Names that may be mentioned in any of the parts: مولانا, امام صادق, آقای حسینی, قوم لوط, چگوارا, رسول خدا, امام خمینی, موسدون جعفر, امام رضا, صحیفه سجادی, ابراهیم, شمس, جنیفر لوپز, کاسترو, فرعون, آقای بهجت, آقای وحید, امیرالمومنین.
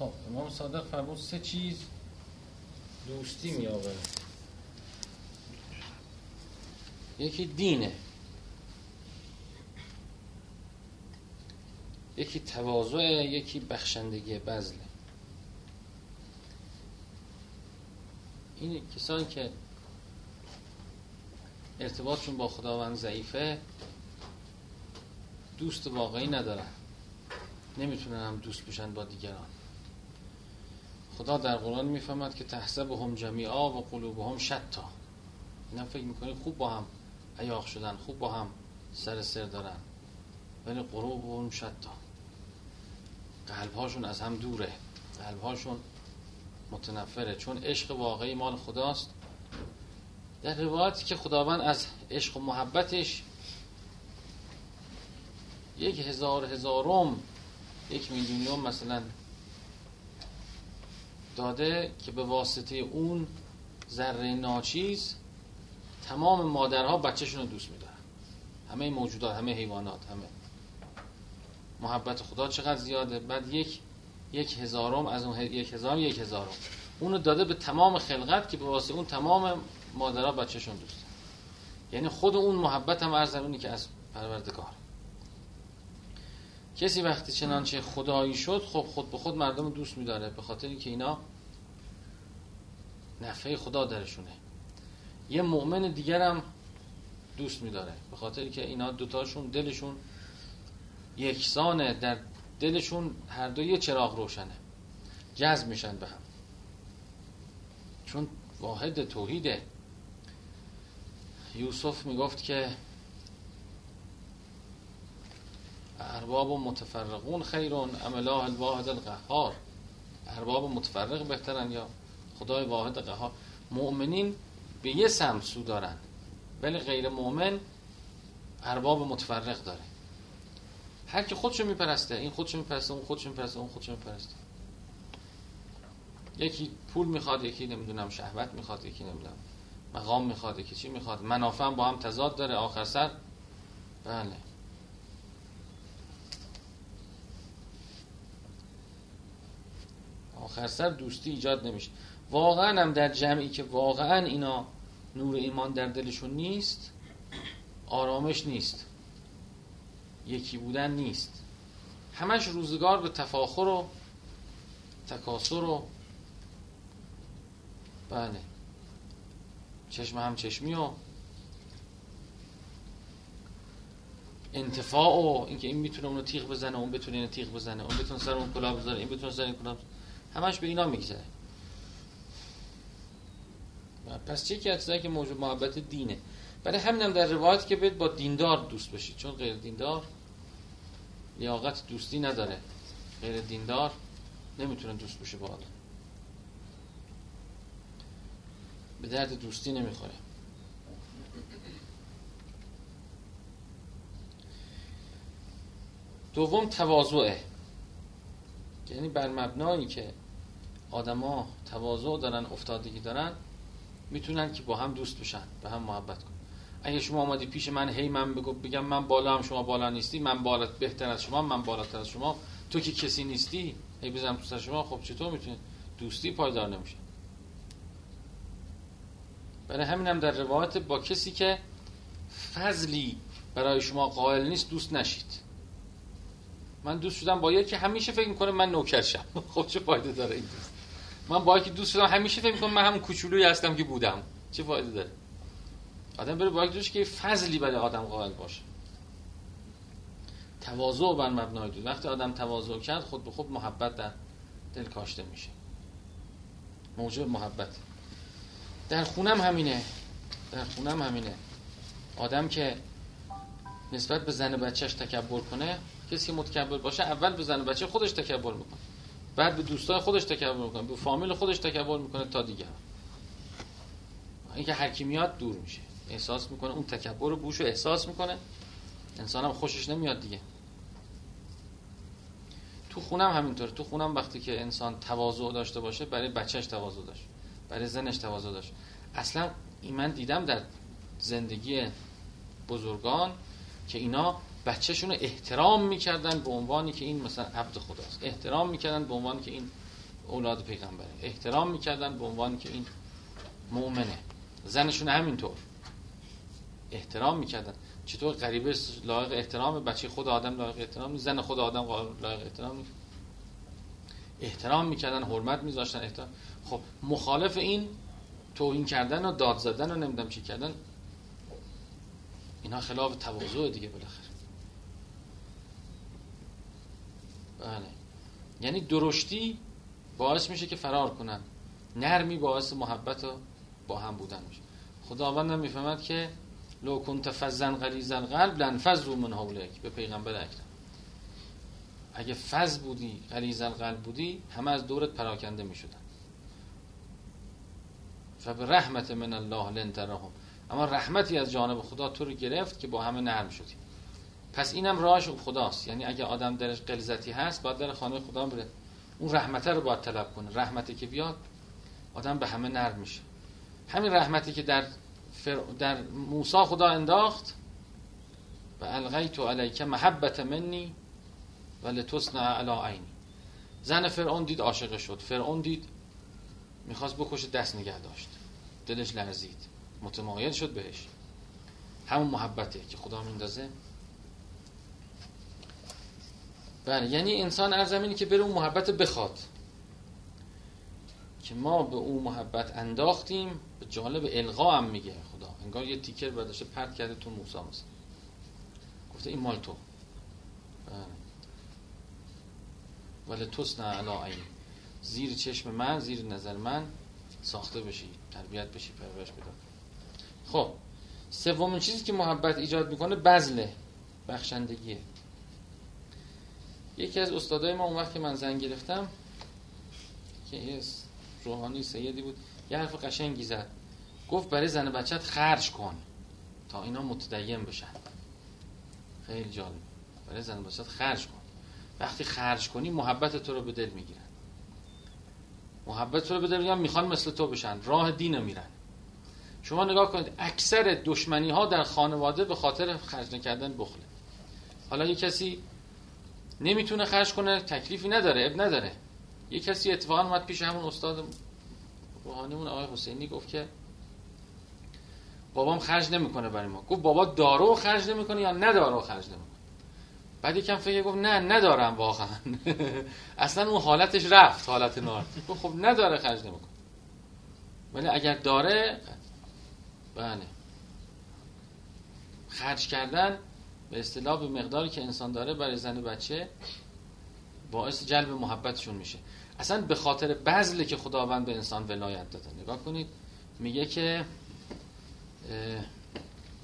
خب امام صادق فرمود سه چیز دوستی می‌آورد. یکی دینه، یکی تواضعه، یکی بخشندگی بذله. این کسان که ارتباطشون با خداوند ضعیفه، دوست واقعی ندارن، نمیتونن هم دوست بشن با دیگران. خدا در قرآن میفهمد که تحسبهم جمیعا و قلوبهم شتا. اینا فکر میکنه خوب با هم عیاق شدن، خوب با هم سر دارن، ولی قلوبهم شتا، قلبهاشون از هم دوره، قلبهاشون متنفره. چون عشق واقعی مال خداست. در روایتی که خداوند از عشق و محبتش 1,000 هزارم 1,000,000 مثلا داده که به واسطه اون ذره ناچیز تمام مادرها بچهشون رو دوست میدارن، همه موجودات، همه حیوانات، همه. محبت خدا چقدر زیاده. بعد 1,000 از اون 1,000 اونو داده به تمام خلقت که به واسطه اون تمام مادرها بچهشون دوست دارن. یعنی خود اون محبت هم ارزشمندی که از پروردگار. کسی وقتی چنانچه خدایی شد، خب خود به خود مردم رو دوست می‌داره، به خاطر اینکه اینا نفع خدا درشونه. یه مؤمن دیگر هم دوست می‌داره، به خاطر اینکه اینا دوتاشون دلشون یکسانه، در دلشون هر دو یه چراغ روشنه، جذب میشن به هم، چون واحد توحیده. یوسف میگفت که ارباب متفرقون خیرون ام الله الواحد القهار. ارباب متفرق بهترن یا خدای واحد قهار؟ مؤمنین به یه سمت سو دارن، ولی غیر مؤمن ارباب متفرق داره، هر کی خودشو میپرسته، این خودشو میپرسته، اون خودشو میپرسته، اون خودشو میپرسته. یکی پول میخواد، یکی نمیدونم شهوت میخواد، یکی نمیدونم مقام میخواد، یکی چی میخواد. منافع با هم تضاد داره آخر سر. بله، آخر سر دوستی ایجاد نمیشه. واقعا هم در جمعی که واقعا اینا نور ایمان در دلشون نیست، آرامش نیست، یکی بودن نیست، همش روزگار به تفاخر و تکاسر و بله چشم هم چشمی و انتفاع و اینکه این میتونه اونو تیغ بزنه، اون بتونه اینو تیغ بزنه، اون بتونه سر اون کلاه بزنه، این بتونه سر این کلاه بزنه. همش به اینا میگذره. پس یکی از چیزایی که موجب محبت دینه. ولی همینم در روایت که باید با دیندار دوست بشید، چون غیر دیندار لیاقت دوستی نداره، غیر دیندار نمیتونه دوست بشه با آدم، به درد دوستی نمیخوره. دوم تواضعه، یعنی بر مبنایی که آدما تواضع دارن، افتادگی دارن، میتونن که با هم دوست بشن، با هم محبت کنن. اگه شما اومدی پیش من هی من بگم من بالا هم شما بالا نیستی، من بالات بهتر از شما، من بالاتر از شما، تو که کسی نیستی، هی بزنم تو سر شما، خب چطور میتونه دوستی پایدار نمیشه؟ برای همینم در روایت با کسی که فضلی برای شما قائل نیست دوست نشید. من دوست شدم با یکی که همیشه فکر میکنه من نوکرشم. خب چه فایده داره این دوست؟ من با یکی دوست شدم همیشه فکر میکنه من همون کوچولویی هستم که بودم، چه فایده داره؟ آدم بره با یکی دوست که فضلی برای آدم قائل باشه. تواضع بر مبنای دوست. وقتی آدم تواضع کرد، خود به خود محبت در دل کاشته میشه، موجب محبت. در خونم همینه، در خونم همینه. آدم که نسبت به زن بچهش تکبر کنه، کسی که متکبر باشه اول به زن بچه خودش تکبر میکنه، بعد به دوستای خودش تکبر میکنه، به فامیل خودش تکبر میکنه تا دیگه هم. این که هر کی میاد دور میشه، احساس میکنه اون تکبر رو، بوشو احساس میکنه، انسانم خوشش نمیاد دیگه. تو خونم همینطوره. تو خونم وقتی که انسان تواضع داشته باشه، برای بچهش تواضع داشته، برای زنش تواضع داشت. اصلا این من دیدم در زندگی بزرگان که اینا بچه‌شون رو احترام می‌کردن به عنوانی که این مثلا عبد خداست، احترام می‌کردن به عنوان که این اولاد پیغمبره، احترام میکردن به عنوان که این مؤمنه. زنشون همینطور احترام میکردن. چطور غریبه لایق احترام، بچه خود آدم لایق احترام، زن خود آدم لایق احترام، احترام میکردن، حرمت میذاشتن، احترام. خب مخالف این توهین کردن و داد زدن و نمیدونم چی کردن، اینا خلاف تواضع دیگه بالاخره. بله، یعنی درشتی باعث میشه که فرار کنن، نرمی باعث محبت و با هم بودن میشه. خداوند هم میفهمد که لو کنت فظا غلیظ القلب لانفضوا من حولک، به پیغمبر اکرم. اگه فظ بودی، غلیظ القلب بودی، همه از دورت پراکنده میشدن. فبرحمت من الله لنترهم، اما رحمتی از جانب خدا تو رو گرفت که با همه نرم شدی. پس اینم راهش خداست. یعنی اگه آدم درش غلظتی هست، باید در خانه خدا بره، اون رحمته رو باید طلب کنه. رحمتی که بیاد آدم به همه نرم میشه. همین رحمتی که در موسی خدا انداخت، و القیت علیک محبت منی و لتصنع علی عینی. زن فرعون دید، عاشق شد. فرعون دید، میخواست بکشه، دست نگه داشت، دلش لرزید، متمایل شد بهش. همون محبته که خدا میندازه. بله، یعنی انسان ارزم اینه که بره اون محبت بخواد که ما به اون محبت انداختیم. به جالب القا هم میگه خدا، انگار یه تیکر برداشته پرت کرده تو موسی، مثلا گفته این مال تو. ولی توسنا علا عین، زیر چشم من، زیر نظر من ساخته بشی، تربیت بشی، پرورش بدم. خب سومین چیزی که محبت ایجاد میکنه بذله، بخشندگیه. یکی از استادای ما اون وقت که من زن گرفتم، که یه روحانی سیدی بود، یه حرف قشنگی زد. گفت برای زن بچت خرج کن تا اینا متدین بشن. خیلی جالب. برای زن بچت خرج کن. وقتی خرج کنی محبت تو رو به دل میگیرن. محبت تو رو به دل میگیرن، میخوان مثل تو بشن، راه دین میرن. شما نگاه کنید، اکثر دشمنی ها در خانواده به خاطر خرج نکردن بخله. حالا یه کسی نمیتونه خرج کنه، تکلیفی نداره، اب نداره. یه کسی اتفاقا اومد پیش همون استاد روحانیمون آقای حسینی، گفت که بابام خرج نمیکنه برای ما. گفت بابا دارو خرج نمیکنه یا ندارو خرج نمیکنه؟ بعد یکم فکر، گفت نه ندارم واقعا. اصلا اون حالتش رفت، حالت نار. گفت خب نداره، خرج نمیکنه. ولی اگر داره، بله، خرج کردن به اصطلاح به مقداری که انسان داره برای زن و بچه باعث جلب محبتشون میشه. اصلا به خاطر بذله که خداوند به انسان ولایت داده. نگاه کنید میگه که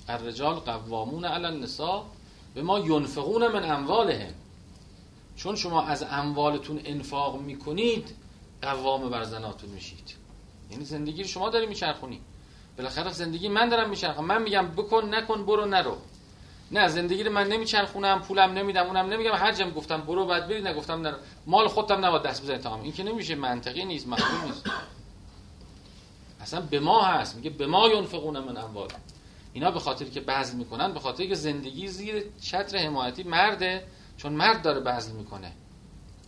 الرجال قوامون علی النساء بما ينفقون من اموالهم، چون شما از اموالتون انفاق میکنید قوام بر زناتون میشید. یعنی زندگی شما داری میچرخونی، بالاخره زندگی من دارم میچرخونم. من میگم بکن، نکن، برو، نرو. نه، زندگی رو من نمیچرخونم، پولم نمیدم، اونم نمیگم. هر جا گفتم برو بعد بری، نگفتم نرو. مال خودم نباید دست بزنی تمام. این که نمیشه، منطقی نیست، معقول نیست. اصلا به ما هست، میگه به ما ينفقون من اموال. اینا به خاطری که بذل میکنن، به خاطری که زندگی زیر چتر حمایتی مرده، چون مرد داره بذل میکنه.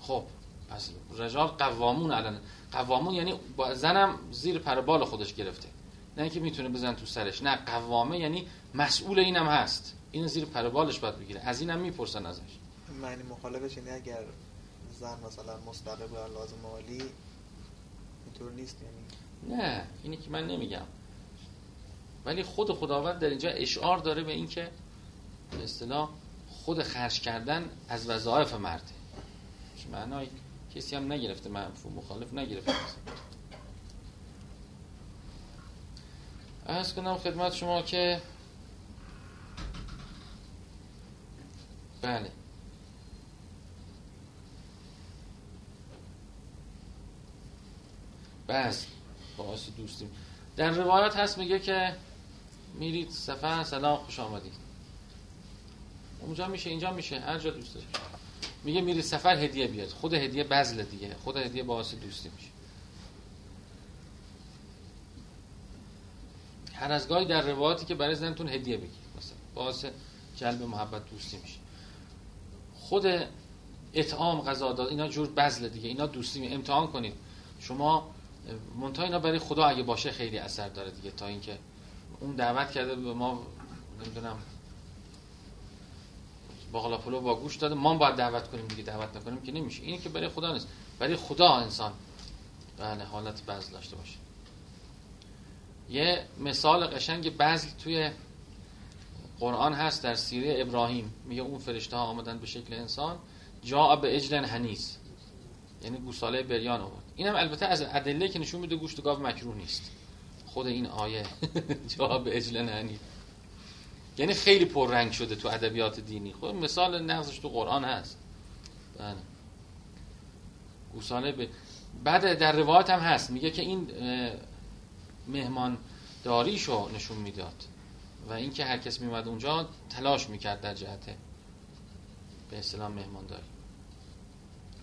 خب پس رجال قوامون علن، قوامون یعنی زنم زیر پر بال خودش گرفته، نه اینکه میتونه بزن تو سرش، نه قوامه یعنی مسئول اینم هست، این زیر پروبالش باید بگیره. از اینم میپرسن ازش. معنی مخالفش اینه اگر زن مثلا مستقل بر لازم مالی اینطور نیست، یعنی نه، اینی که من نمیگم، ولی خود خداوند در اینجا اشعار داره به این که به اصطلاح خود خرج کردن از وظایف مرده. چه معنای کسی هم نگرفته، مفهوم مخالف نگرفته. عرض کنم خدمت شما که بله، بس باعث دوستیم. در روایت هست میگه که میرید سفر، سلام، خوش آمدید. اونجا میشه، اینجا میشه، هر جا دوست داشت. میگه میرید سفر هدیه بیاد. خود هدیه بذل دیگه، خود هدیه باعث دوستی میشه. هر از گاهی در روایتی که برای زنتون هدیه بگیرید مثلا باعث جلب محبت دوستی میشه. خود اطعام غذا داد، اینا جور بذل دیگه، اینا دوستی، امتحان کنید شما منتها. اینا برای خدا اگه باشه خیلی اثر داره دیگه، تا اینکه اون دعوت کرده به ما نمیدونم باقلا پلو با گوش داده، ما باید دعوت کنیم دیگه، دعوت نکنیم که نمیشه. این که برای خدا نیست، برای خدا انسان بله حالت بذل داشته باشه. یه مثال قشنگ بذل توی قرآن هست، در سیره ابراهیم میگه اون فرشته ها آمدن به شکل انسان، جاء بعجل حنیذ، یعنی گوساله بریان آورد. اینم البته از ادله که نشون میده گوشت گاو مکروه نیست، خود این آیه جاء بعجل حنیذ یعنی خیلی پررنگ شده تو ادبیات دینی. خب مثال نقضش تو قرآن هست. بله گوساله بعد در روایت هم هست میگه که این مهمان داریشو نشون میداد و اینکه هر کس میومد اونجا تلاش میکرد در جهت به اصطلاح مهمانداری.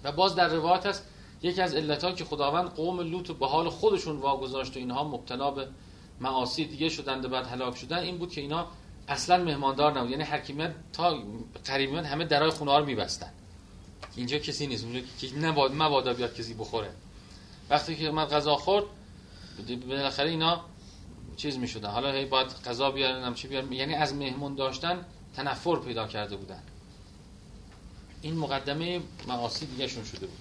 و باز در روایت هست یکی از علت‌ها که خداوند قوم لوط به حال خودشون واگذاشت و اینها مبتلا به معاصی دیگه شدند و بعد هلاک شدن، این بود که اینا اصلا مهماندار نبود، یعنی هر کی میاد تا قریبیان همه درای خونه‌ها رو می‌بستن، اینجا کسی نیست، اونجا که نباید مبادا بیاد کسی بخوره. وقتی که من غذا خورد بالاخره اینا چیز می‌شدن، حالا هی باید غذا بیارن، چی بیارن، یعنی از مهمون داشتن تنفر پیدا کرده بودن. این مقدمه معاصی دیگه شون شده بود.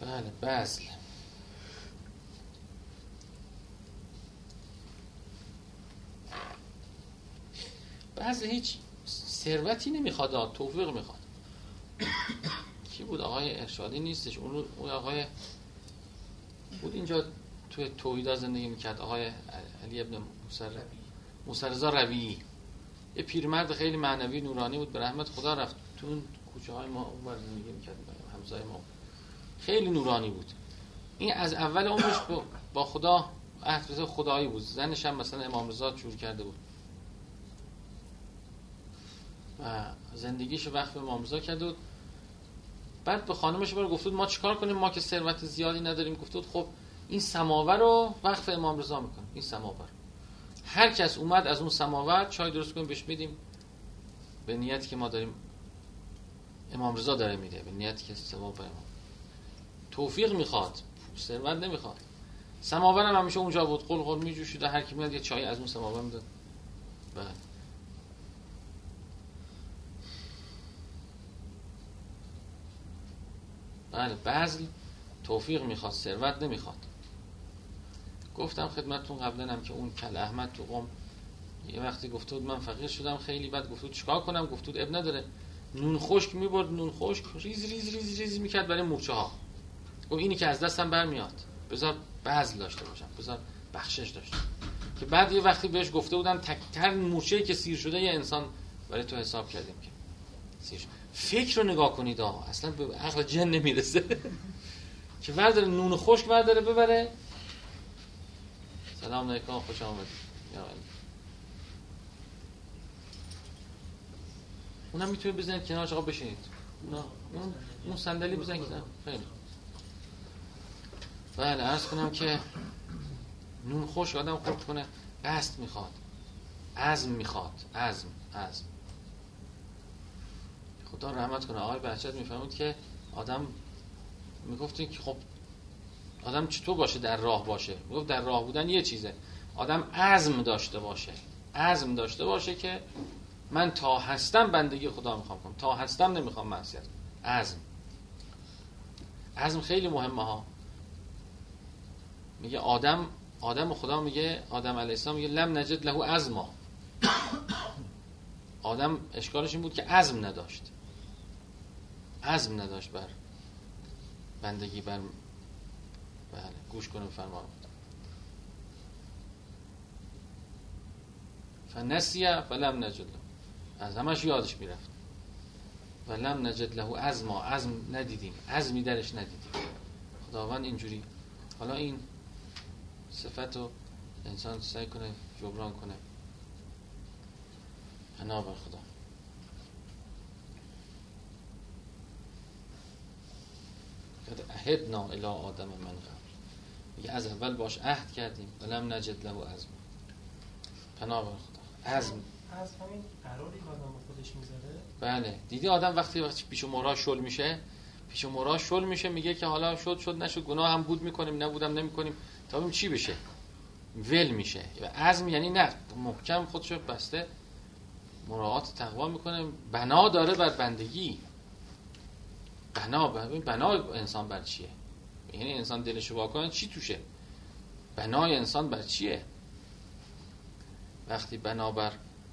بله بذل. بذل هیچ ثروتی نمیخواد، توفیق میخواد. کی بود؟ آقای ارشادی نیستش، اون آقای بود اینجا توی توحیدا زندگی میکرد، آقای علی ابن موسی رضا روی، یه پیرمرد خیلی معنوی نورانی بود، به رحمت خدا رفت تو اون کوچه های ما اونور زندگی میکرد، همسایه ما خیلی نورانی بود. این از اول عمرش با خدا عهد خدایی بود، زنش هم مثلا امام رضا جور کرده بود و زندگیش وقف امام رضا کرده بود. بعد به خانمش برو گفتود ما چیکار کنیم، ما که ثروت زیادی نداریم. گفتود خب این سماور رو وقف امام رضا میکنیم، این سماور هر کس اومد از اون سماور چای درست کنیم بهش میدیم، به نیت که ما داریم امام رضا داره میده، به نیت که سماور امام. توفیق میخواد، ثروت نمیخواد. سماور هم همیشه اونجا بود، قلقل میجوشید، هر کی میاد یه چای از اون سماور میداد. بله بله بذل توفیق میخواد، ثروت نمیخواد. گفتم خدمتتون قبلا هم که اون کل احمد تو قم یه وقتی گفته بود من فقیر شدم خیلی، بعد گفته بود چیکار کنم، گفته بود اب نداره، نون خشک میبرد، نون خشک ریز ریز ریز ریز میکرد برای مورچه ها. گفت اینی که از دستم برمیاد، بذار بذل داشته باشم، بذار بخشش داشته. که بعد یه وقتی بهش گفته بودن تک تک مورچه‌ای که سیر شده یه انسان برای تو حساب کردیم که سیر. فکر رو نگاه کنید ها، اصلا به عقل جن نمیرسه که ورداره نون خشک ورداره ببره. سلام علیکم، خوش آمدید. اونم میتونه بزنید کنارش، آقا بشینید، اون صندلی بزنید کنار. خیلی بله، عرض کنم که نون خشک آدم خورد کنه، قصد میخواد، عزم میخواد، عزم. خدا رحمت کنه آقای بهجت میفرمود که آدم میگفتن که خب آدم چطور باشه در راه باشه، میگفت در راه بودن یه چیزه، آدم عزم داشته باشه که من تا هستم بندگی خدا میخوام کنم، تا هستم نمیخوام معصیت. عزم خیلی مهمه ها. میگه آدم خدا میگه آدم علیه السلام میگه لم نجد له عزما. آدم اشکالش این بود که عزم نداشت بر بندگی، بر بله گوش کنیم فرمان. فنسیه ولم نجد له، از همش یادش میرفت، ولم نجد له عزما، عزم ندیدیم، عزمی درش ندیدیم. خداوند اینجوری حالا این صفت رو انسان سعی کنه جبران کنه. حنا بر خدا. عهدنا الی آدم من قبل، میگه از اول باش عهد کردیم، ولم نجد له عزما. پناه بر خدا. از همین قراری که آدم با خودش میذاره. بله دیدی آدم وقتی پیش و مورا شل میشه میگه که حالا شد نشد، گناه هم بود میکنیم، نبودم نمیکنیم، تا ببینیم چی بشه، ول میشه. عزم یعنی نه، محکم خودشو بسته، مراعات تقوا میکنه، بنا داره بر بندگی. بنا انسان بر چیه؟ یعنی انسان دلش رو واکنه چی توشه؟ بنای انسان بر چیه؟ وقتی بنابر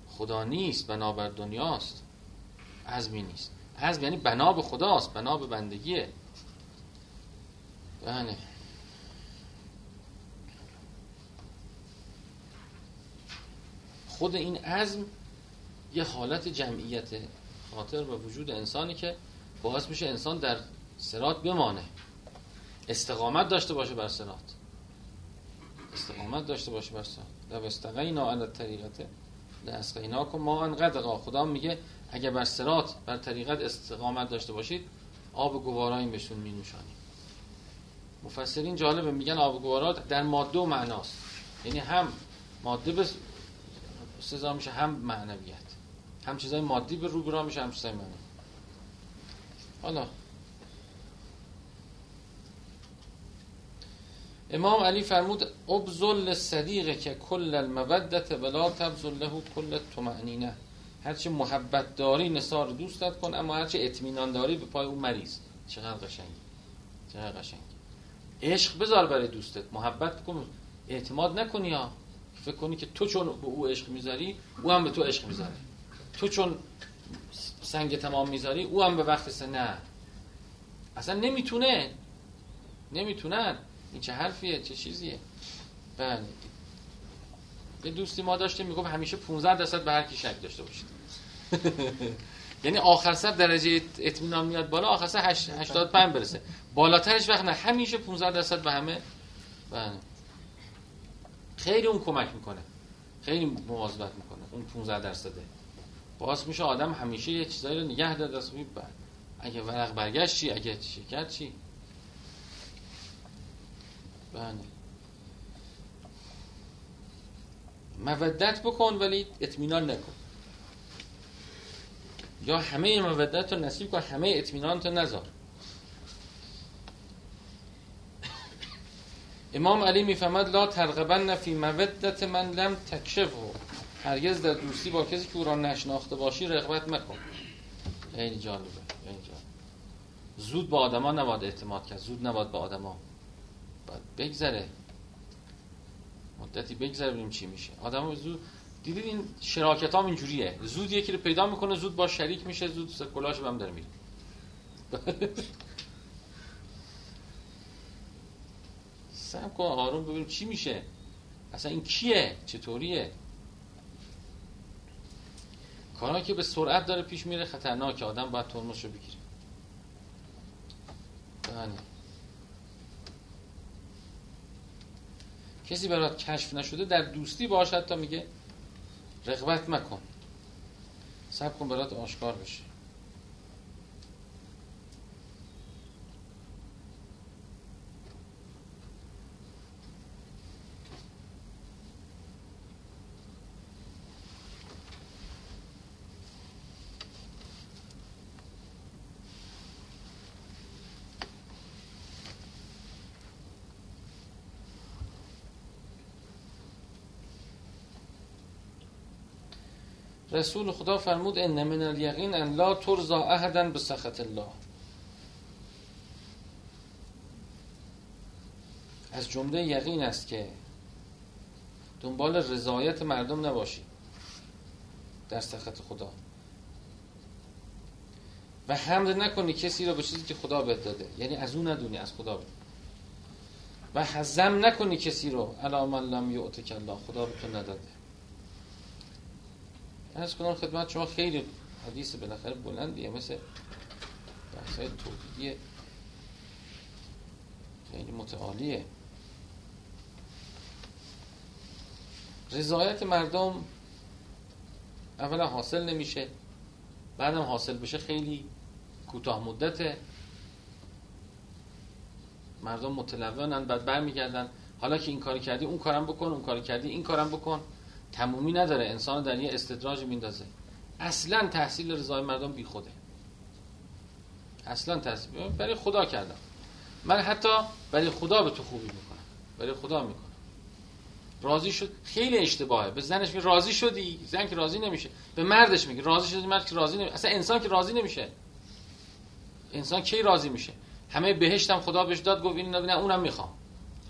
خدا نیست، بنابر دنیاست، عزمی نیست. عزم یعنی بنا به خداست، بنا به بندگیه. بله خود این عزم یه حالت جمعیت خاطر و وجود انسانی که باعث میشه انسان در صراط بمانه، استقامت داشته باشه بر صراط. لو استقینا علی الطریقه لاسقیناکم ما ان غدقا. خدا میگه اگه بر صراط، بر طریقت استقامت داشته باشید، آب گوارایی بهشون مینوشانیم. مفسرین جالبه میگن آب گوارا در ماده و معناست، یعنی هم ماده به سزا میشه، هم معنویت، هم چیزای مادی به رو برا میشه، هم چیزای معنوی. حالا امام علی فرمود ابذل صدیق که کل المودت ولا تبذل له کل طمأنینه. هرچه محبت داری نثار دوستت کن، اما هرچه اطمینان داری به پای اون مریض. چقدر قشنگی. عشق بذار برای دوستت، محبت کن، اعتماد نکنی ها. فکر کنی که تو چون به او عشق میذاری او هم به تو عشق میذاره، تو چون سنگ تمام میذاری او هم به وقت نه، اصلا نمیتونن. این چه حرفیه، چه چیزیه؟ بله یه دوستی ما داشته میگفت همیشه 15% به هر کی شک داشته باشید. یعنی آخر سر درجه اطمینان میاد بالا، آخر سر 85 برسه، بالاترش وقت نه، همیشه 15% به همه. بله خیلی اون کمک میکنه، خیلی مواظبت میکنه. اون 15% باعث میشه آدم همیشه یه چیزایی رو نگه داره دست میبره. اگه ورق برگشت چی؟ اگه شکر چی؟ بله مودت بکن ولی اطمینان نکن، یا همه مودت رو نصیب کن، همه اطمینان تو نذار. امام علی میفهمد لا ترغبن فی مودت من لم تکشفه، هرگز در دوستی با کسی که او را نشناخته باشی رغبت مکن. خیلی جالبه، زود با آدما نباید اعتماد کرد، زود نباید با آدما، باید بگذره، مدتی بگذره ببینیم چی میشه. آدما زود، دیدید این شراکت ها اینجوریه، زود یکی رو پیدا میکنه، زود با شریک میشه، زود کلاهش بهم داره میره. سب کن، آروم ببینیم چی میشه، اصلا این کیه، چطوریه. کارهایی که به سرعت داره پیش میره خطرناکه، آدم باید ترمزش رو بگیره. بله کسی برات کشف نشده در دوستی باش، حتی میگه رغبت مکن، صبر کن برات آشکار بشه. رسول خدا فرمود ان من الیقین ان لا ترضا احدا بسخط الله. از جمله یقین است که دنبال رضایت مردم نباشی در سخط خدا، و حمد نکنی کسی را به چیزی که خدا بهت داده، یعنی از اون ندونی، از خدا بده. و حزم نکنی کسی را علی من لم یعطک الله، خدا به تو نداده. از کنار خدمت شما خیلی حدیث بالاخره بلندیه، مثل بحثای توحیدیه، خیلی متعالیه. رضایت مردم اولا حاصل نمیشه، بعدم حاصل بشه خیلی کوتاه مدته، مردم متلونن، بعد برمیگردن حالا که این کاری کردی اون کارم بکن، اون کاری کردی این کارم بکن، تمومی نداره، انسان در یه استدراج میندازه. اصلا تحصیل رضای مردم بی خوده، اصلا تحصیل برای خدا کردم، من حتی برای خدا به تو خوبی میکنم، برای خدا میکنم. راضی شد خیلی اشتباهه. به زنش میگه راضی شدی، زن که راضی نمیشه. به مردش میگه راضی شدی، مرد که راضی نمیشه. اصلا انسان که راضی نمیشه. انسان کی راضی میشه؟ همه بهشت هم خدا بهش داد، گفت این نه اونم میخوام.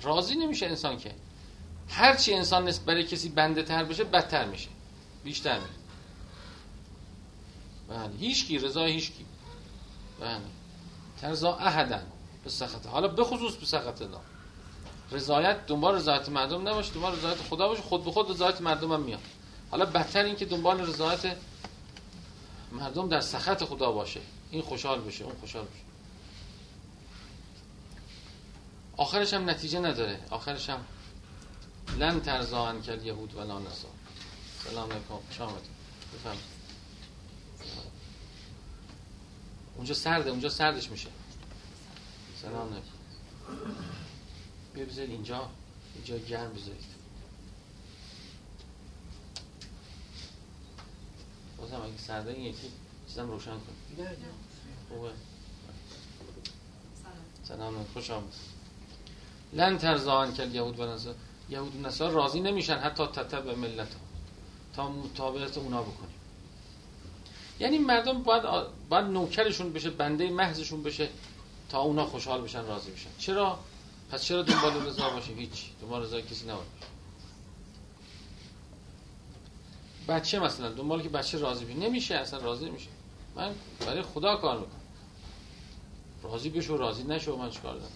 راضی نمیشه انسان که. هر چی انسان نسبت برای کسی بنده تر بشه بدتر میشه، بیشتر میشه. بله، هیچ کی رضای هیچ کی. بله. ترضا احدن به سخطه. حالا به خصوص به سخطه نه. رضایت دنبال رضایت مردم نباشه، دنبال رضایت خدا باشه، خود به خود رضایت مردم هم میاد. حالا بهتر این که دنبال رضایت مردم در سخط خدا باشه، این خوشحال بشه، اون خوشحال بشه. آخرش هم نتیجه نداره. آخرش هم لن ترضان کل یهود و لا نصارا. سلام علیکم، خوش آمدید. بفهم. اونجا سرده، اونجا سردش میشه. سلام علیکم. بذارید اینجا گرم بذارید. بازم اگه سرده این یکی چیزم روشن کن. نه خوبه. سلام خوش آمد. لن ترزان کل یهود و نصار. یهود و نصار راضی نمیشن حتی تتبع ملت ها، تا مطابقت اونا بکنیم. یعنی مردم باید نوکرشون بشه، بنده محضشون بشه تا اونا خوشحال بشن، راضی بشن. پس چرا دنبال رضا باشه؟ هیچ دنبال رضای کسی نباشه. بچه مثلا دنبال که بچه راضی بشه نمیشه، اصلا راضی نمیشه. من برای خدا کار میکنم، راضی بشو راضی نشو من چیکار دارم.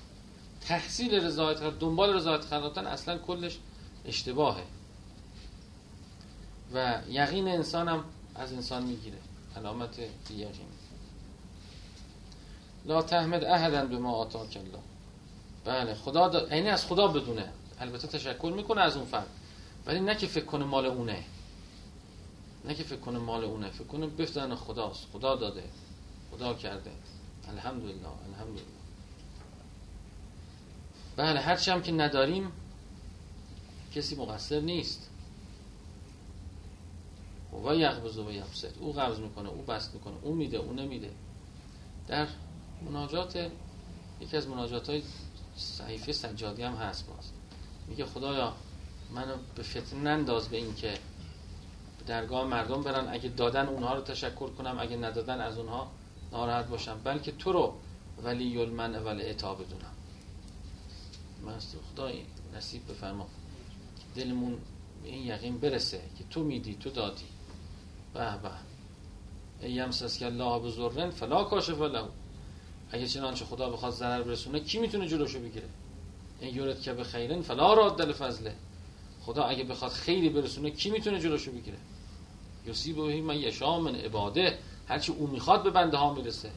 تحصیل رضایت دنبال رضایت خلقتن اصلا کلش اشتباهه. و یقین انسانم از انسان میگیره، علامت یقین. لا تحمد احدن به ما آتاک الله. بله، خدا عین از خدا بدونه، البته تشکر میکنه از اون فرد، ولی نه که فکر کنه مال اونه، فکر کنه بفتن خداست، خدا داده، خدا کرده. الحمدلله. بله، هرچی هم که نداریم کسی مقصر نیست. و یقبض و یبسط، او قبض میکنه، او بسط میکنه، او میده، او نمیده. در مناجات، یکی از مناجات‌های صحیفه سجادی هم هست، باز میگه خدایا منو به فتنه ننداز، به این که به درگاه مردم برن، اگه دادن اونها رو تشکر کنم، اگه ندادن از اونها ناراحت باشم، بلکه تو رو ولی المنع والعطا بدونم. مست خدای نصیب بفرما دلمون این یقین برسه که تو میدی، تو دادی. به به ایم سسک الله بزرن فلا کاشف له. اگه چنانچه خدا بخواد ضرر برسونه کی میتونه جلوشو بگیره؟ این یورد که به خیرن فلا راد دل فضله. خدا اگه بخواد خیری برسونه کی میتونه جلوشو بگیره؟ یوسی بهی من یشاء من عباده. هرچی او میخواد به بنده ها میرسه.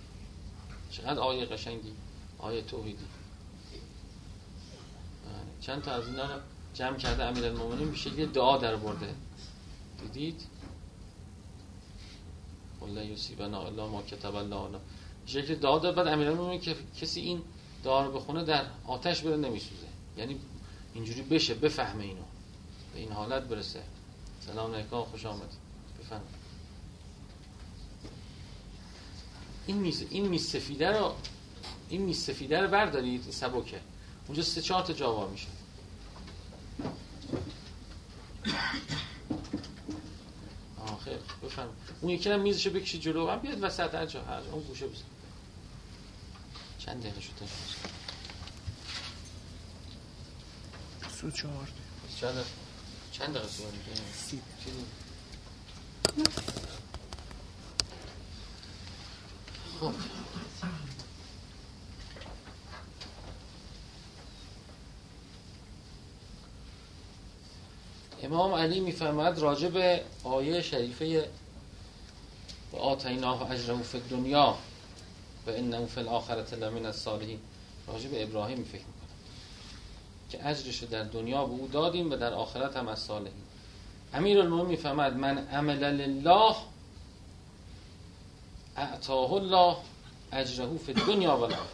چقدر آیه قشنگی، آیه توحیدی. چند تا از اینا رو جمع کرده امیرالمومنین به شکل دعا در برده. دیدید؟ والله یوسی بنا الا ما كتب الله لنا. شکل دعا داد. بعد امیرالمومنین که کسی این دعا رو بخونه در آتش بره نمیسوزه، یعنی اینجوری بشه بفهمه، اینو به این حالت برسه. سلام علیکم، خوش آمدید. بفرمایید. این میز سفیده رو بردارید، سبکه. اونجا 3-4 تا جاوا میشه. آخر بفرمایید. اون یکی هم میزشو بکشید جلو، هم بیاد وسط، هر جا اون گوشه بزن. چند دقیقه شده؟ 34. چند دقیقه شده؟ 30. خب. امام علی میفرماید راجع به آیه شریفه و آتیناه اجره فی الدنیا و انه فی الاخره لمن الصالحین، راجع به ابراهیم فکر میکنه که اجرش در دنیا به او دادیم و در آخرت هم از صالحین. امیرالمومنین میفرماید من عمل لله اعطاه الله اجره فی الدنیا و الاخره.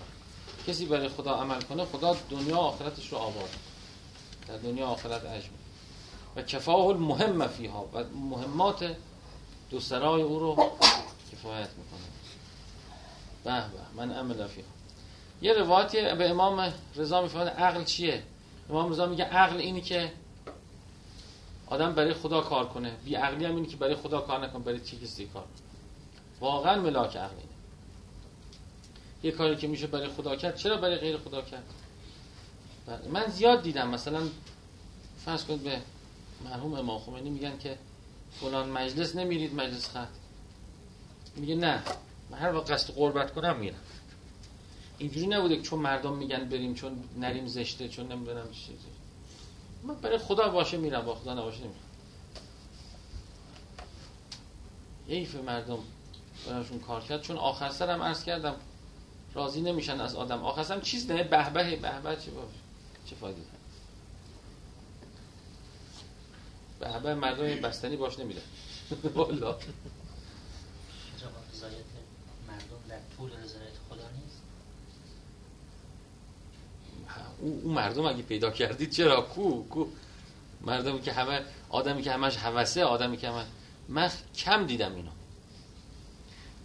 کسی برای خدا عمل کنه خدا دنیا آخرتش رو آباد، در دنیا آخرت اجر. و کفاه المهم فیها، و مهمات دو سرای او رو کفایت میکنه. به به من عمل فیها. یه روایتی به امام رضا میفهمه عقل چیه؟ امام رضا میگه عقل اینی که آدم برای خدا کار کنه، بی عقلی هم اینی که برای خدا کار نکنه، برای چیزی کار کنه. واقعا ملاک عقل اینه، یه کاری که میشه برای خدا کرد چرا برای غیر خدا کرد؟ من زیاد دیدم، مثلا فرض کنید به مرحوم امام خمینی میگن که فلان مجلس نمیرید، مجلس خط، میگه نه من هر وقت قصد قربت کنم میرم. اینجوری نبوده که چون مردم میگن بریم، چون نریم زشته، چون نمیدونم چیزی، من برای خدا باشه میرم، با خدا نباشه نمیرم. حیف مردم براشون کار کرد، چون آخر سر هم عرض کردم راضی نمیشن از آدم، آخر سر هم چیز نه به به به چه باشه، چه فایده به به مردم بستنی باش نمیده والله. رضایت مردم در طول رضایت خدا نیست. او مردم اگه پیدا کردید چرا کو مردمی که همه آدمی که همش هوسه، آدمی که من کم دیدم اینا.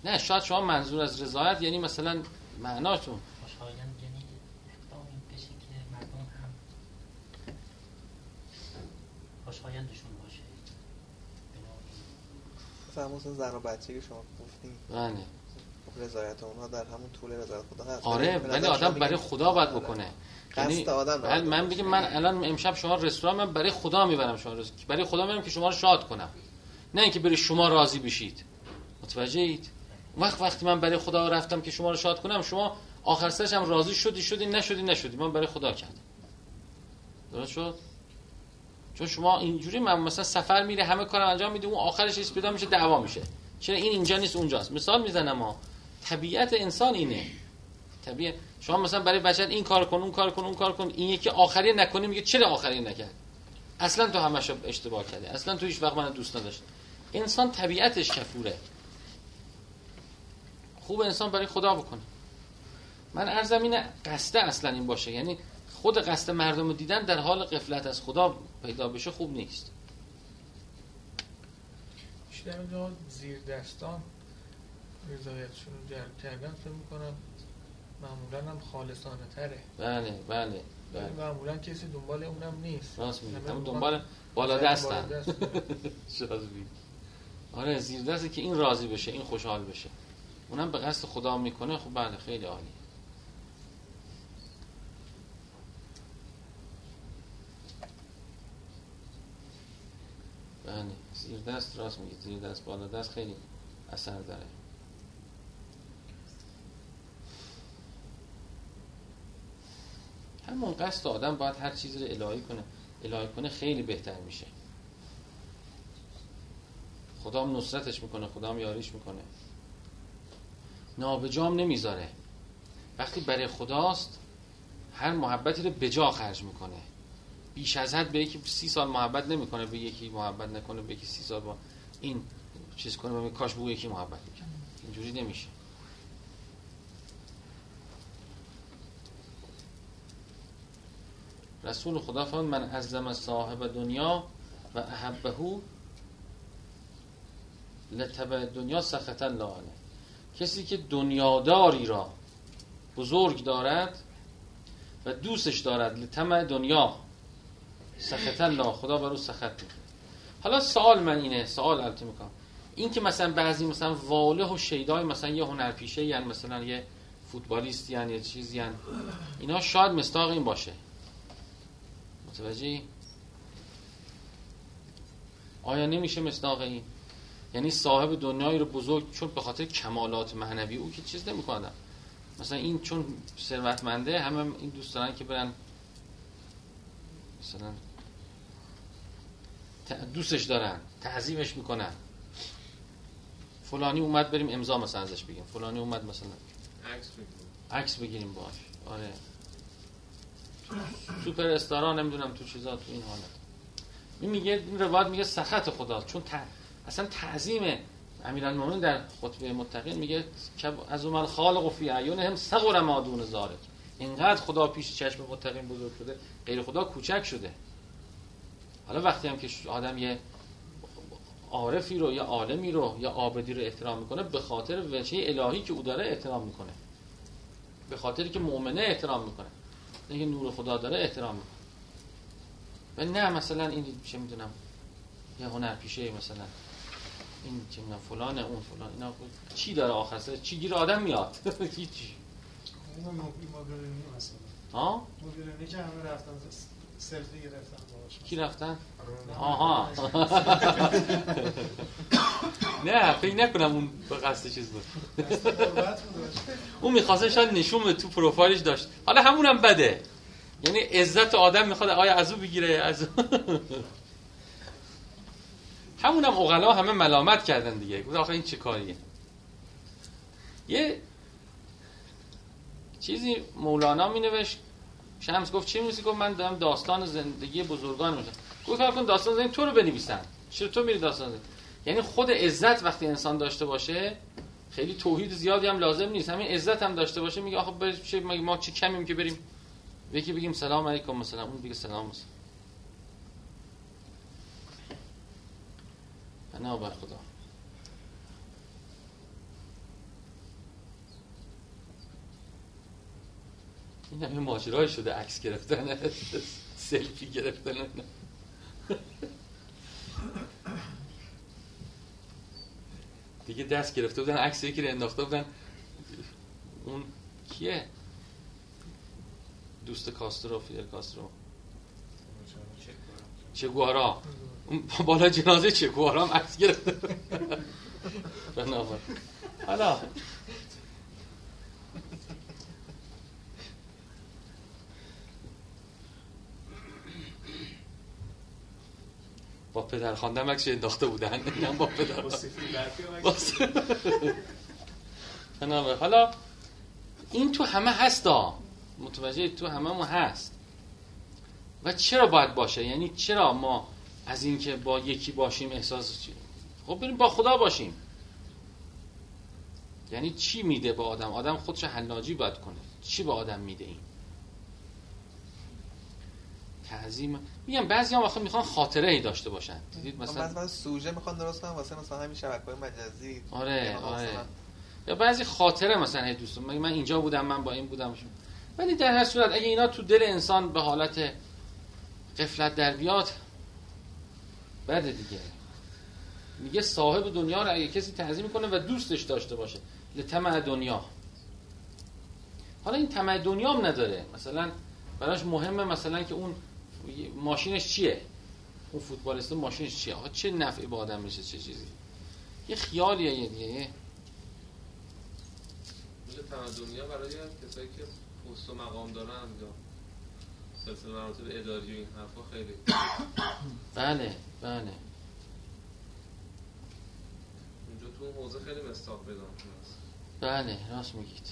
نه شاید شما منظور از رضایت یعنی مثلا معناتون شاید یعنی اقدامی بشه که مردم هم خوشایندشون باشه. مثلا مثلا زن و بچه که شما گفتین بله رضایت اونها در همون طول رضایت خدا هست. آره ولی آدم برای خدا باید بکنه. یعنی من بگم من الان امشب شما رستوران، من برای خدا میبرم شما، برای خدا میبرم که شما رو شاد کنم، نه اینکه برای شما راضی بشید. متوجه اید؟ وقتی من برای خدا رفتم که شما رو شاد کنم، شما آخر سرش هم راضی شدی نشدی. من برای خدا کردم. درست شد؟ چون شما اینجوری، من مثلا سفر میره همه کارم انجام میده، اون آخرش اسپیدا میشه، دعوا میشه، چرا این اینجا نیست اونجاست. مثال میزنم ها، طبیعت انسان اینه. طبیعت شما مثلا برای بچت این کار کن، اون کار کن، این یکی آخری نکنه، میگه چرا آخری نکرد؟ اصلا تو همش اشتباه کردی، اصلا تو هیچ وقت منو دوست نداشت. انسان طبیعتش کفوره. خوب انسان برای خدا بکنه. من عرضم اینه قصد اصلا این باشه، یعنی خود قصد مردم رو دیدن در حال غفلت از خدا پیدا بشه خوب نیست. بیشتر اینجا زیر دستان رضایتشون رو جلب کردن فکر میکنم معمولا هم خالصانه تره. بله. معمولا کسی دنبال اونم نیست، راست میگه، دنبال بالا دستن. آره زیر دسته که این راضی بشه، این خوشحال بشه، اونم به قصد خدا میکنه. خب بله خیلی عالی. بله زیر دست راست میگه، زیر دست بالا دست خیلی اثر داره. همون قصد آدم باید هر چیز رو الهی کنه خیلی بهتر میشه. خدام نصرتش میکنه، خدام یاریش میکنه، نابجام نمیذاره. وقتی برای خداست هر محبتی رو به جا خرج میکنه، بیش از حد. به یکی 30 سال محبت نمیکنه، به یکی محبت نکنه، به یکی 30 سال با این چیز کنه، به کاش بو یکی محبت میکنه. اینجوری نمیشه. رسول خدا فرمود من عظم صاحب دنیا و احبه لتبع دنیا سخط الله علیه. کسی که دنیاداری را بزرگ دارد و دوستش دارد، لتمع دنیا سخط الله، خدا بر او سخط می‌کند. حالا سوال من اینه، سوال البته میکنم، این که مثلا بعضی مثلا واله و شیدای مثلا یه هنرپیشه، یعنی مثلا یه فوتبالیست، یعنی یه چیزی، یعنی اینا شاید مستاق این باشه. متوجهی؟ آیا نمیشه مصداق این؟ یعنی صاحب دنیایی رو بزرگ، چون به خاطر کمالات معنوی او که چیز نمی‌کنه، مثلا این چون ثروتمنده، همه این دوست دارن که برن مثلا دوستش دارن، تعظیمش میکنن، فلانی اومد بریم امضا مثلا ازش بگیم، فلانی اومد مثلا عکس بگیریم باش. آره سوپر استارا نمیدونم تو چیزا، تو این حالت. میگه این روایت میگه سخط خداست، چون اصلا تعظیم امیرالمومنین در خطبه متقین میگه از عمر خالق و فی عیونهم صغر ما دون ذلک، اینقدر خدا پیش چشم متقین بزرگ شده، غیر خدا کوچک شده. حالا وقتی هم که آدم یه عارفی رو یا عالمی رو یا عابدی رو احترام میکنه، به خاطر وجه الهی که او داره احترام میکنه، به خاطری که مؤمنه احترام میکنه، نه که نور خدا داره احترام میکنه. و نه مثلا این چه میدونم یه هنرپیشه، مثلا این چه میدونم فلانه اون فلان، اینا چی داره آخر سر چی گیر آدم میاد؟ هیچ. اون موبیلینی مثلا ها، موبیلینی که همه رفتن سلفی گرفتن باهاش، کی رفتن؟ آها نه فکر نکنم اون به قصد چیز بود، اون می‌خواسته شاید نشون تو پروفایلش داشت. حالا همونم بده، یعنی عزت آدم میخواد آیا از او بگیره، از همونم عقلا همه ملامت کردن دیگه، گفت آخه این چه کاریه. یه چیزی مولانا مینوشت، شمس گفت چی می‌نویسی؟ گفت من دارم داستان زندگی بزرگان می‌نویسم. گفت کار کن داستان زندگی تو رو بنویسن، چرا تو میری داستان زندگی؟ یعنی خود عزت وقتی انسان داشته باشه، خیلی توحید زیادی هم لازم نیست، همین عزت هم داشته باشه میگه آخه ما چی کمیم که بریم یکی بگیم سلام علیکم مثلا، اون بگه سلام مثلا. بنا بر خدا این همه ماجرای شده، عکس گرفتن، سلفی گرفتن. دیگه دست گرفته بودن عکس یکی رو انداخته بودن، اون کیه دوست کاسترو، فیدل کاسترو، چگوارا، اون بالا جنازه چگوارا هم عکس گرفته. بنابراین حالا با پدر خواندم عکسش انداخته بودن، اینم با پدر بنابراین حالا این تو همه هستا، متوجه تو هممون هست. و چرا باید باشه؟ یعنی چرا ما از اینکه با یکی باشیم احساس چی؟ خب بریم با خدا باشیم. یعنی چی میده به آدم؟ آدم خودش حلاجی باید کنه. چی به آدم میده این؟ تعظیم. میگم بعضی‌ها واقعا میخوان خاطره ای داشته باشن. دیدید مثلا سوژه میخوان درست کنن واسه مثلا همین شبکه‌های مجازی. آره. یا بعضی خاطره مثلا دوستم میگه من اینجا بودم، من با این بودم. ولی در هر صورت اگه اینا تو دل انسان به حالت غفلت در بیاد بده دیگه. میگه صاحب دنیا رو اگه کسی تعظیم کنه و دوستش داشته باشه، لطمع دنیا. حالا این طمع دنیا هم نداره، مثلا براش مهمه مثلا که اون ماشینش چیه، اون فوتبالیست ماشینش چیه، آقا چه نفعی به آدم میشه، چه چیزی، یه خیالیه دیگه. طمع دنیا برای کسایی که پست و مقام دارن یا سلسله مراتب اداری و این حرفا خیلی بله اونجا تو حوزه خیلی مستاق بدم هست. بله راست میگید.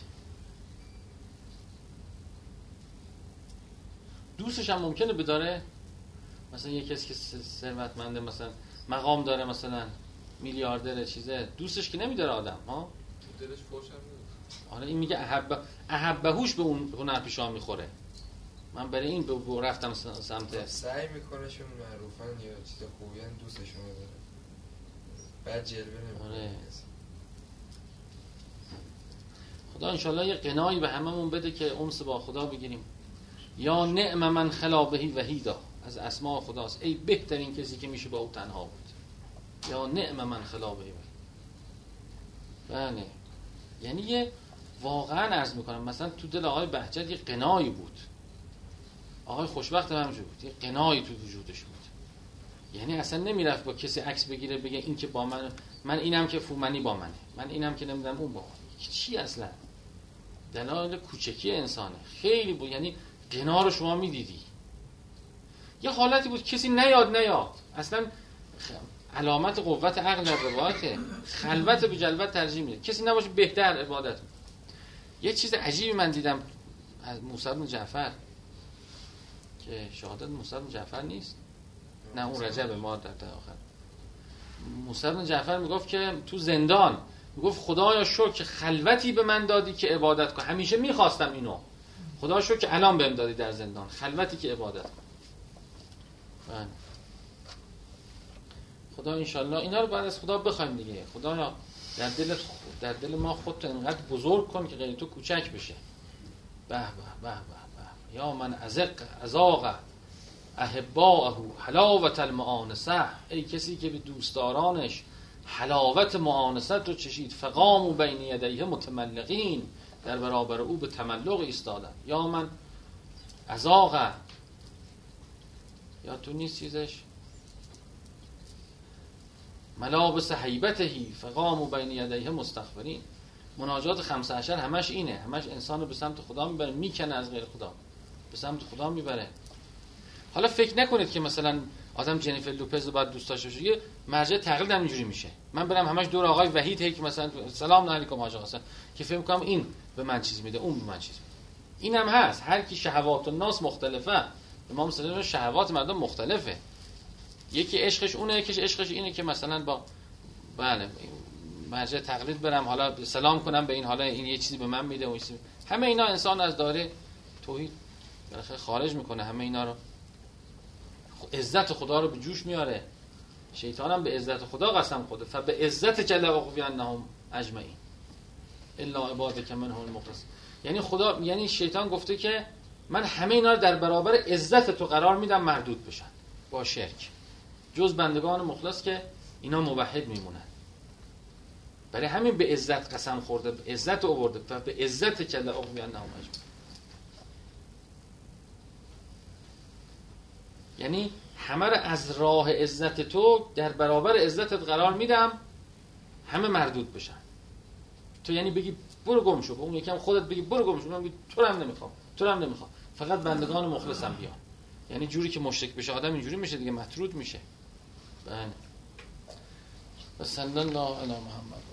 دوستش هم ممکنه بداره، مثلا یه کسی که ثروتمنده، مثلا مقام داره، مثلا میلیاردره چیزه، دوستش که نمیداره آدم ها، تو دلش فوش هم میده. آره این میگه احبهوش به اون هنرپیشه میخوره. من برای این به رفتم سمت سعی میکنه شون معروفن یا چیز خوبیان دوستشون داره، بعد جلوه نمیکنه. آره. خدا انشالله یه قنایی به هممون بده که امس با خدا بگیریم. یا نعم من خلابهی وحیدا، از اسماء خداست، ای بهترین کسی که میشه با او تنها بود. یا نعم من خلابهی وحیدا. بله یعنی یه واقعا عرض میکنم، مثلا تو دل آقای بهجت یه قنایی بود، آقای خوشبخت هم همینجور بود، یه قنایی تو وجودش بود، یعنی اصلا نمیرفت با کسی عکس بگیره بگه این که با من اینم که فومنی با منه، من اینم که نمیدونم اون با من چی. اصلا دلایل کوچکی انسانه خیلی بود، یعنی قنا رو شما میدیدی. یه حالتی بود کسی نیاد اصلا علامت قوت عقل در روایته، خلوت به جلوت ترجیح میده، کسی نباشه بهتر عبادت. یه چیز عجیبی من دیدم از موسدون جعفر، که شهادت موسدون جعفر نیست، نه اون رجب ما در آخر. موسدون جعفر میگفت که تو زندان میگفت خدایا شکر که خلوتی به من دادی که عبادت کنم، همیشه میخواستم اینو، خدایا شکر که الان بهم دادی در زندان خلوتی که عبادت کنم. خدا انشالله اینا رو بعد از خدا بخوایم دیگه. خدا را در دل ما خودت انقدر بزرگ کن که غیر تو کوچک بشه. به به به به یا من ازاق احباءه حلاوت المعانسه، ای کسی که به دوستدارانش حلاوت معانسه رو چشید، فقام و بین یدیه متملقین، در برابر او به تملق ایستادن. یا من ازاق، یا تو نیست چیزش، ملابس هیبتهی فقام و بین یدیه مستغفرین. مناجات 15 همش اینه، همش انسان رو به سمت خدا میبره، میکنه از غیر خدا به سمت خدا میبره. حالا فکر نکنید که مثلا آدم جنیفر لوپز رو باید دوست داشته باشه، یه مرجع تقلید هم اینجوری میشه. من برم همش دور آقای وحید هی که مثلا سلام علیکم حاج آقا، که فکر میکنم این به من چیز میده اون به من چیز میده. اینم هست، هر کی شهوات الناس مختلفه. امام صادق شهوات مردم مختلفه، یکی عشقش اونه، یکیش عشقش اینه که مثلا با بله مرجع تقلید برم، حالا سلام کنم به این، حالا این یه چیزی به من میده و چیزی. همه اینا انسان از دایره توحید بالاخره خارج میکنه، همه اینا رو عزت خدا رو به جوش میاره. شیطان هم به عزت خدا قسم خورده، فبه عزت جل و قوینهم اجمعین الا عبادک منهم المخلصین. یعنی خدا، یعنی شیطان گفته که من همه اینا رو در برابر عزت تو قرار میدم مردود بشن با شرک، جز بندگان مخلص که اینا موحد میمونن. برای همین به عزت قسم خورده، عزت آورده، فبه عزت جل و قوینهم اجمعین. یعنی همه رو از راه عزت تو در برابر عزتت قرار میدم همه مردود بشن. تو یعنی بگی برو گم شو، اون یکم خودت بگی برو گم شو، من بگی تو رو هم نمیخوام، فقط بندگان مخلصم بیان. یعنی جوری که مشرک بشه آدم اینجوری میشه دیگه، مطرود میشه. بله. و صلی الله علی محمد.